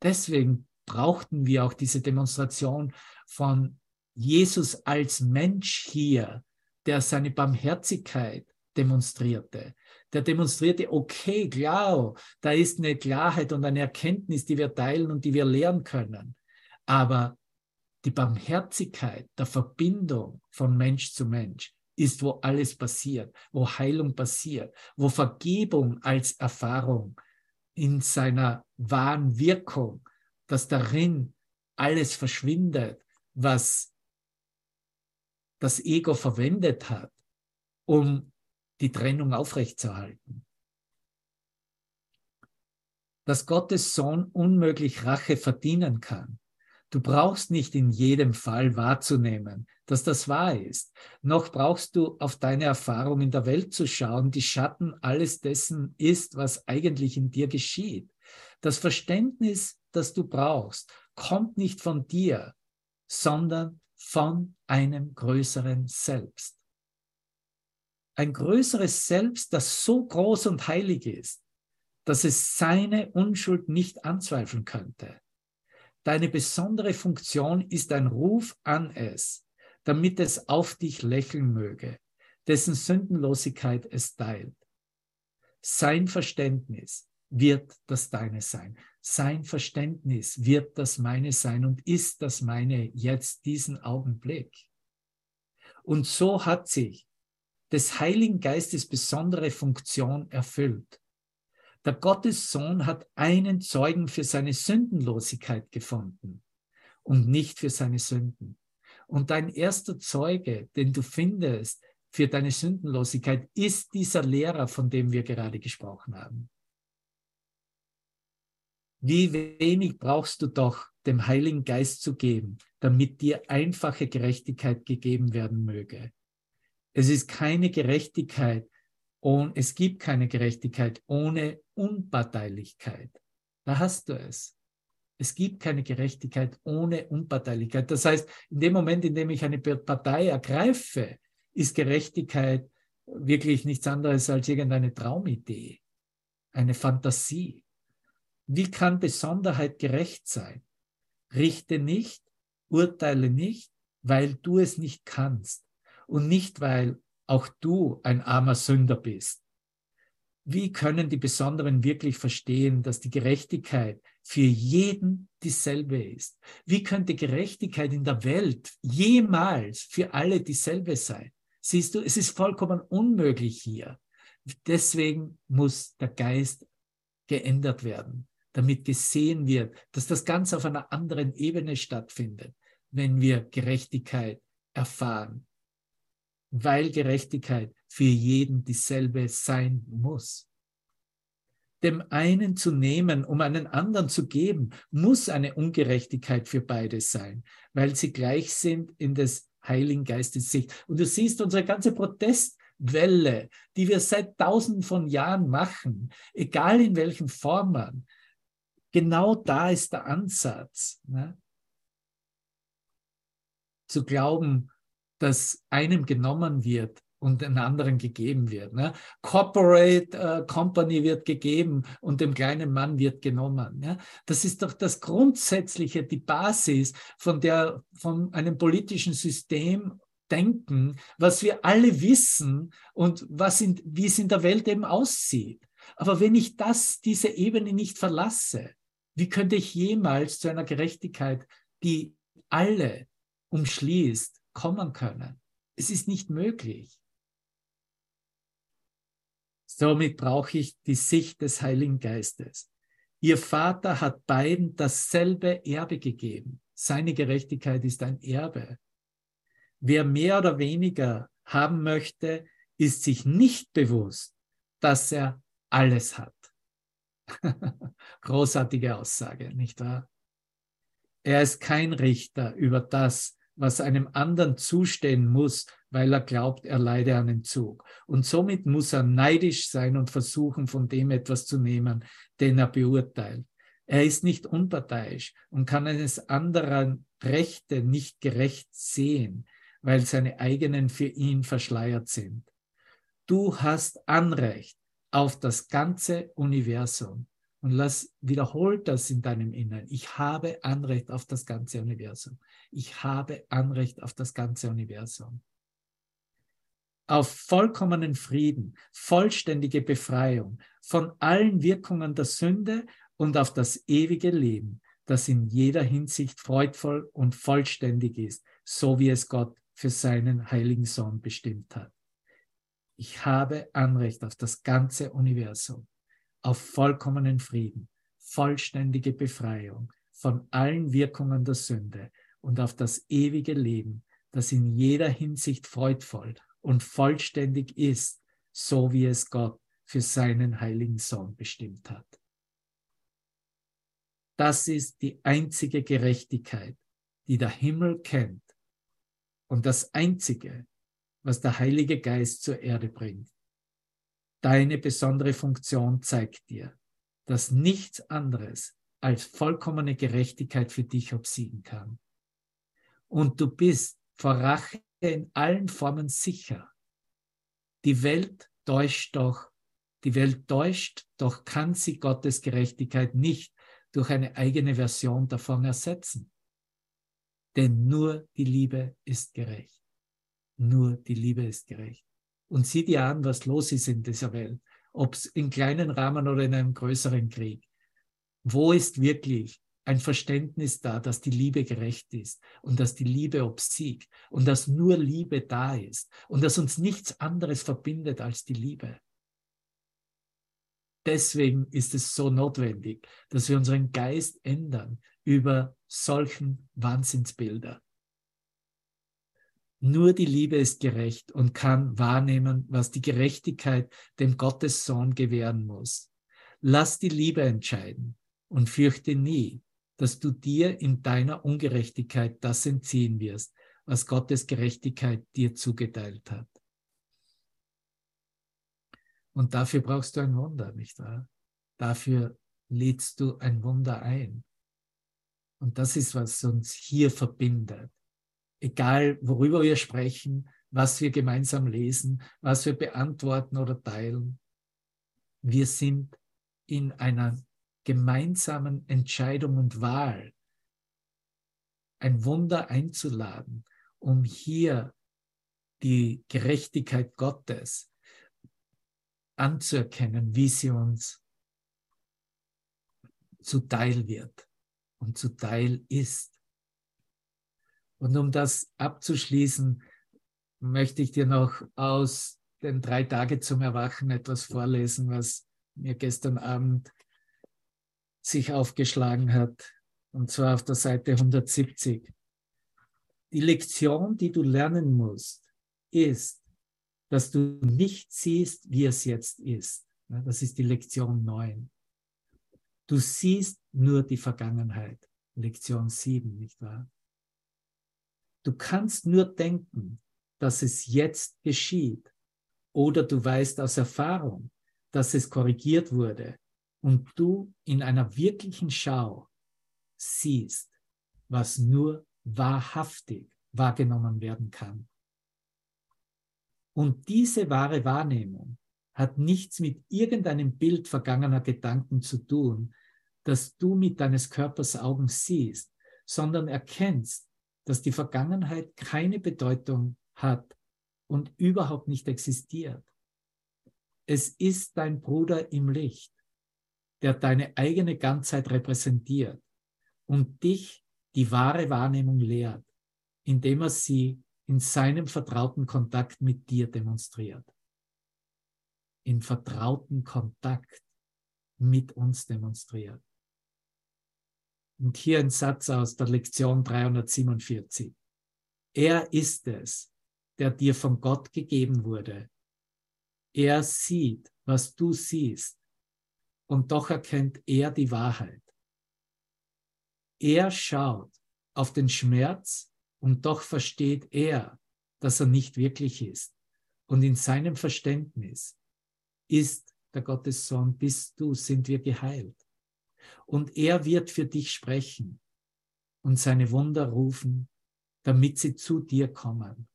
Deswegen brauchten wir auch diese Demonstration von Jesus als Mensch hier, der seine Barmherzigkeit demonstrierte, der demonstrierte, okay, klar, da ist eine Klarheit und eine Erkenntnis, die wir teilen und die wir lehren können. Aber die Barmherzigkeit der Verbindung von Mensch zu Mensch ist, wo alles passiert, wo Heilung passiert, wo Vergebung als Erfahrung in seiner wahren Wirkung, dass darin alles verschwindet, was das Ego verwendet hat, um die Trennung aufrechtzuerhalten. Dass Gottes Sohn unmöglich Rache verdienen kann. Du brauchst nicht in jedem Fall wahrzunehmen, dass das wahr ist. Noch brauchst du auf deine Erfahrung in der Welt zu schauen, die Schatten alles dessen ist, was eigentlich in dir geschieht. Das Verständnis, das du brauchst, kommt nicht von dir, sondern von einem größeren Selbst. Ein größeres Selbst, das so groß und heilig ist, dass es seine Unschuld nicht anzweifeln könnte. Deine besondere Funktion ist ein Ruf an es, damit es auf dich lächeln möge, dessen Sündenlosigkeit es teilt. Sein Verständnis wird das deine sein. Sein Verständnis wird das meine sein und ist das meine jetzt diesen Augenblick. Und so hat sich des Heiligen Geistes besondere Funktion erfüllt. Der Gottessohn hat einen Zeugen für seine Sündenlosigkeit gefunden und nicht für seine Sünden. Und dein erster Zeuge, den du findest für deine Sündenlosigkeit, ist dieser Lehrer, von dem wir gerade gesprochen haben. Wie wenig brauchst du doch dem Heiligen Geist zu geben, damit dir einfache Gerechtigkeit gegeben werden möge. Es ist keine Gerechtigkeit, Und es gibt keine Gerechtigkeit ohne Unparteilichkeit. Da hast du es. Es gibt keine Gerechtigkeit ohne Unparteilichkeit. Das heißt, in dem Moment, in dem ich eine Partei ergreife, ist Gerechtigkeit wirklich nichts anderes als irgendeine Traumidee, eine Fantasie. Wie kann Besonderheit gerecht sein? Richte nicht, urteile nicht, weil du es nicht kannst und nicht, weil auch du ein armer Sünder bist. Wie können die Besonderen wirklich verstehen, dass die Gerechtigkeit für jeden dieselbe ist? Wie könnte Gerechtigkeit in der Welt jemals für alle dieselbe sein? Siehst du, es ist vollkommen unmöglich hier. Deswegen muss der Geist geändert werden, damit gesehen wird, dass das Ganze auf einer anderen Ebene stattfindet, wenn wir Gerechtigkeit erfahren. Weil Gerechtigkeit für jeden dieselbe sein muss. Dem einen zu nehmen, um einen anderen zu geben, muss eine Ungerechtigkeit für beide sein, weil sie gleich sind in des Heiligen Geistes Sicht. Und du siehst unsere ganze Protestwelle, die wir seit tausenden von Jahren machen, egal in welchen Formen, genau da ist der Ansatz, ne? Zu glauben, dass einem genommen wird und den anderen gegeben wird. Ne? Corporate äh, Company wird gegeben und dem kleinen Mann wird genommen. Ja? Das ist doch das Grundsätzliche, die Basis von, der, von einem politischen System denken, was wir alle wissen und was in, wie es in der Welt eben aussieht. Aber wenn ich das, diese Ebene nicht verlasse, wie könnte ich jemals zu einer Gerechtigkeit, die alle umschließt, kommen können? Es ist nicht möglich. Somit brauche ich die Sicht des Heiligen Geistes. Ihr Vater hat beiden dasselbe Erbe gegeben. Seine Gerechtigkeit ist ein Erbe. Wer mehr oder weniger haben möchte, ist sich nicht bewusst, dass er alles hat. Großartige Aussage, nicht wahr? Er ist kein Richter über das, was einem anderen zustehen muss, weil er glaubt, er leide an Entzug. Und somit muss er neidisch sein und versuchen, von dem etwas zu nehmen, den er beurteilt. Er ist nicht unparteiisch und kann eines anderen Rechte nicht gerecht sehen, weil seine eigenen für ihn verschleiert sind. Du hast Anrecht auf das ganze Universum Und lass, wiederholt das in deinem Inneren. Ich habe Anrecht auf das ganze Universum. Ich habe Anrecht auf das ganze Universum. Auf vollkommenen Frieden, vollständige Befreiung von allen Wirkungen der Sünde und auf das ewige Leben, das in jeder Hinsicht freudvoll und vollständig ist, so wie es Gott für seinen heiligen Sohn bestimmt hat. Ich habe Anrecht auf das ganze Universum, auf vollkommenen Frieden, vollständige Befreiung von allen Wirkungen der Sünde und auf das ewige Leben, das in jeder Hinsicht freudvoll und vollständig ist, so wie es Gott für seinen heiligen Sohn bestimmt hat. Das ist die einzige Gerechtigkeit, die der Himmel kennt und das Einzige, was der Heilige Geist zur Erde bringt. Deine besondere Funktion zeigt dir, dass nichts anderes als vollkommene Gerechtigkeit für dich obsiegen kann. Und du bist vor Rache in allen Formen sicher. Die Welt täuscht doch, die Welt täuscht, doch kann sie Gottes Gerechtigkeit nicht durch eine eigene Version davon ersetzen. Denn nur die Liebe ist gerecht. Nur die Liebe ist gerecht. Und sieh dir an, was los ist in dieser Welt, ob es in kleinen Rahmen oder in einem größeren Krieg. Wo ist wirklich ein Verständnis da, dass die Liebe gerecht ist und dass die Liebe obsiegt und dass nur Liebe da ist und dass uns nichts anderes verbindet als die Liebe? Deswegen ist es so notwendig, dass wir unseren Geist ändern über solchen Wahnsinnsbilder. Nur die Liebe ist gerecht und kann wahrnehmen, was die Gerechtigkeit dem Gottessohn gewähren muss. Lass die Liebe entscheiden und fürchte nie, dass du dir in deiner Ungerechtigkeit das entziehen wirst, was Gottes Gerechtigkeit dir zugeteilt hat. Und dafür brauchst du ein Wunder, nicht wahr? Dafür lädst du ein Wunder ein. Und das ist, was uns hier verbindet. Egal, worüber wir sprechen, was wir gemeinsam lesen, was wir beantworten oder teilen. Wir sind in einer gemeinsamen Entscheidung und Wahl, ein Wunder einzuladen, um hier die Gerechtigkeit Gottes anzuerkennen, wie sie uns zuteil wird und zuteil ist. Und um das abzuschließen, möchte ich dir noch aus den Drei Tage zum Erwachen etwas vorlesen, was mir gestern Abend sich aufgeschlagen hat, und zwar auf der Seite hundertsiebzig. Die Lektion, die du lernen musst, ist, dass du nicht siehst, wie es jetzt ist. Das ist die Lektion neun. Du siehst nur die Vergangenheit. Lektion sieben, nicht wahr? Du kannst nur denken, dass es jetzt geschieht, oder du weißt aus Erfahrung, dass es korrigiert wurde und du in einer wirklichen Schau siehst, was nur wahrhaftig wahrgenommen werden kann. Und diese wahre Wahrnehmung hat nichts mit irgendeinem Bild vergangener Gedanken zu tun, das du mit deines Körpers Augen siehst, sondern erkennst, dass die Vergangenheit keine Bedeutung hat und überhaupt nicht existiert. Es ist dein Bruder im Licht, der deine eigene Ganzheit repräsentiert und dich die wahre Wahrnehmung lehrt, indem er sie in seinem vertrauten Kontakt mit dir demonstriert. In vertrauten Kontakt mit uns demonstriert. Und hier ein Satz aus der Lektion dreihundertsiebenundvierzig. Er ist es, der dir von Gott gegeben wurde. Er sieht, was du siehst, und doch erkennt er die Wahrheit. Er schaut auf den Schmerz, und doch versteht er, dass er nicht wirklich ist. Und in seinem Verständnis ist der Gottessohn, bist du, sind wir geheilt. Und er wird für dich sprechen und seine Wunder rufen, damit sie zu dir kommen.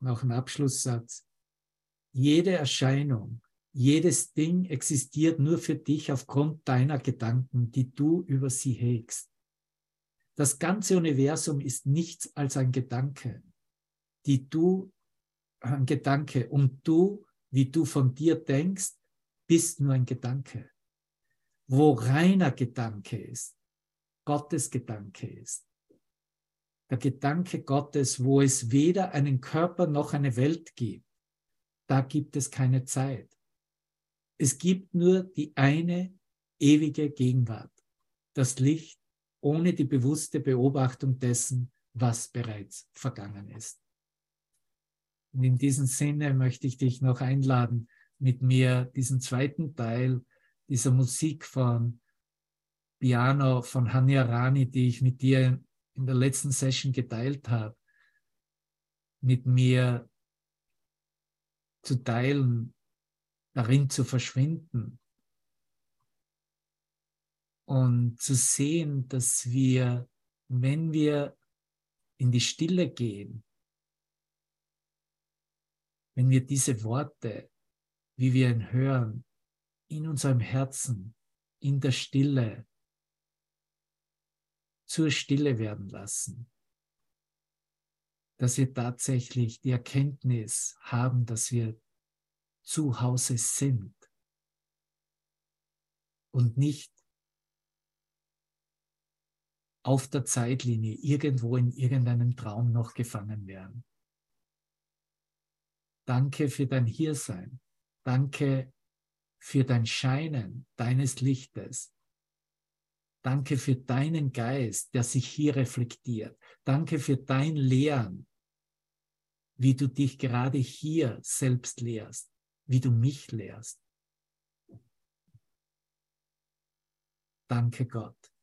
Noch ein Abschlusssatz. Jede Erscheinung, jedes Ding existiert nur für dich aufgrund deiner Gedanken, die du über sie hegst. Das ganze Universum ist nichts als ein Gedanke, die du, ein Gedanke. Und du, wie du von dir denkst, bist nur ein Gedanke. Wo reiner Gedanke ist, Gottes Gedanke ist. Der Gedanke Gottes, wo es weder einen Körper noch eine Welt gibt, da gibt es keine Zeit. Es gibt nur die eine ewige Gegenwart, das Licht, ohne die bewusste Beobachtung dessen, was bereits vergangen ist. Und in diesem Sinne möchte ich dich noch einladen, mit mir diesen zweiten Teil dieser Musik von Piano von Hania Rani, die ich mit dir in der letzten Session geteilt habe, mit mir zu teilen, darin zu verschwinden und zu sehen, dass wir, wenn wir in die Stille gehen, wenn wir diese Worte, wie wir ihn hören, in unserem Herzen, in der Stille, zur Stille werden lassen, dass wir tatsächlich die Erkenntnis haben, dass wir zu Hause sind und nicht auf der Zeitlinie irgendwo in irgendeinem Traum noch gefangen werden. Danke für dein Hiersein. Danke für dein Scheinen deines Lichtes. Danke für deinen Geist, der sich hier reflektiert. Danke für dein Lehren, wie du dich gerade hier selbst lehrst, wie du mich lehrst. Danke Gott.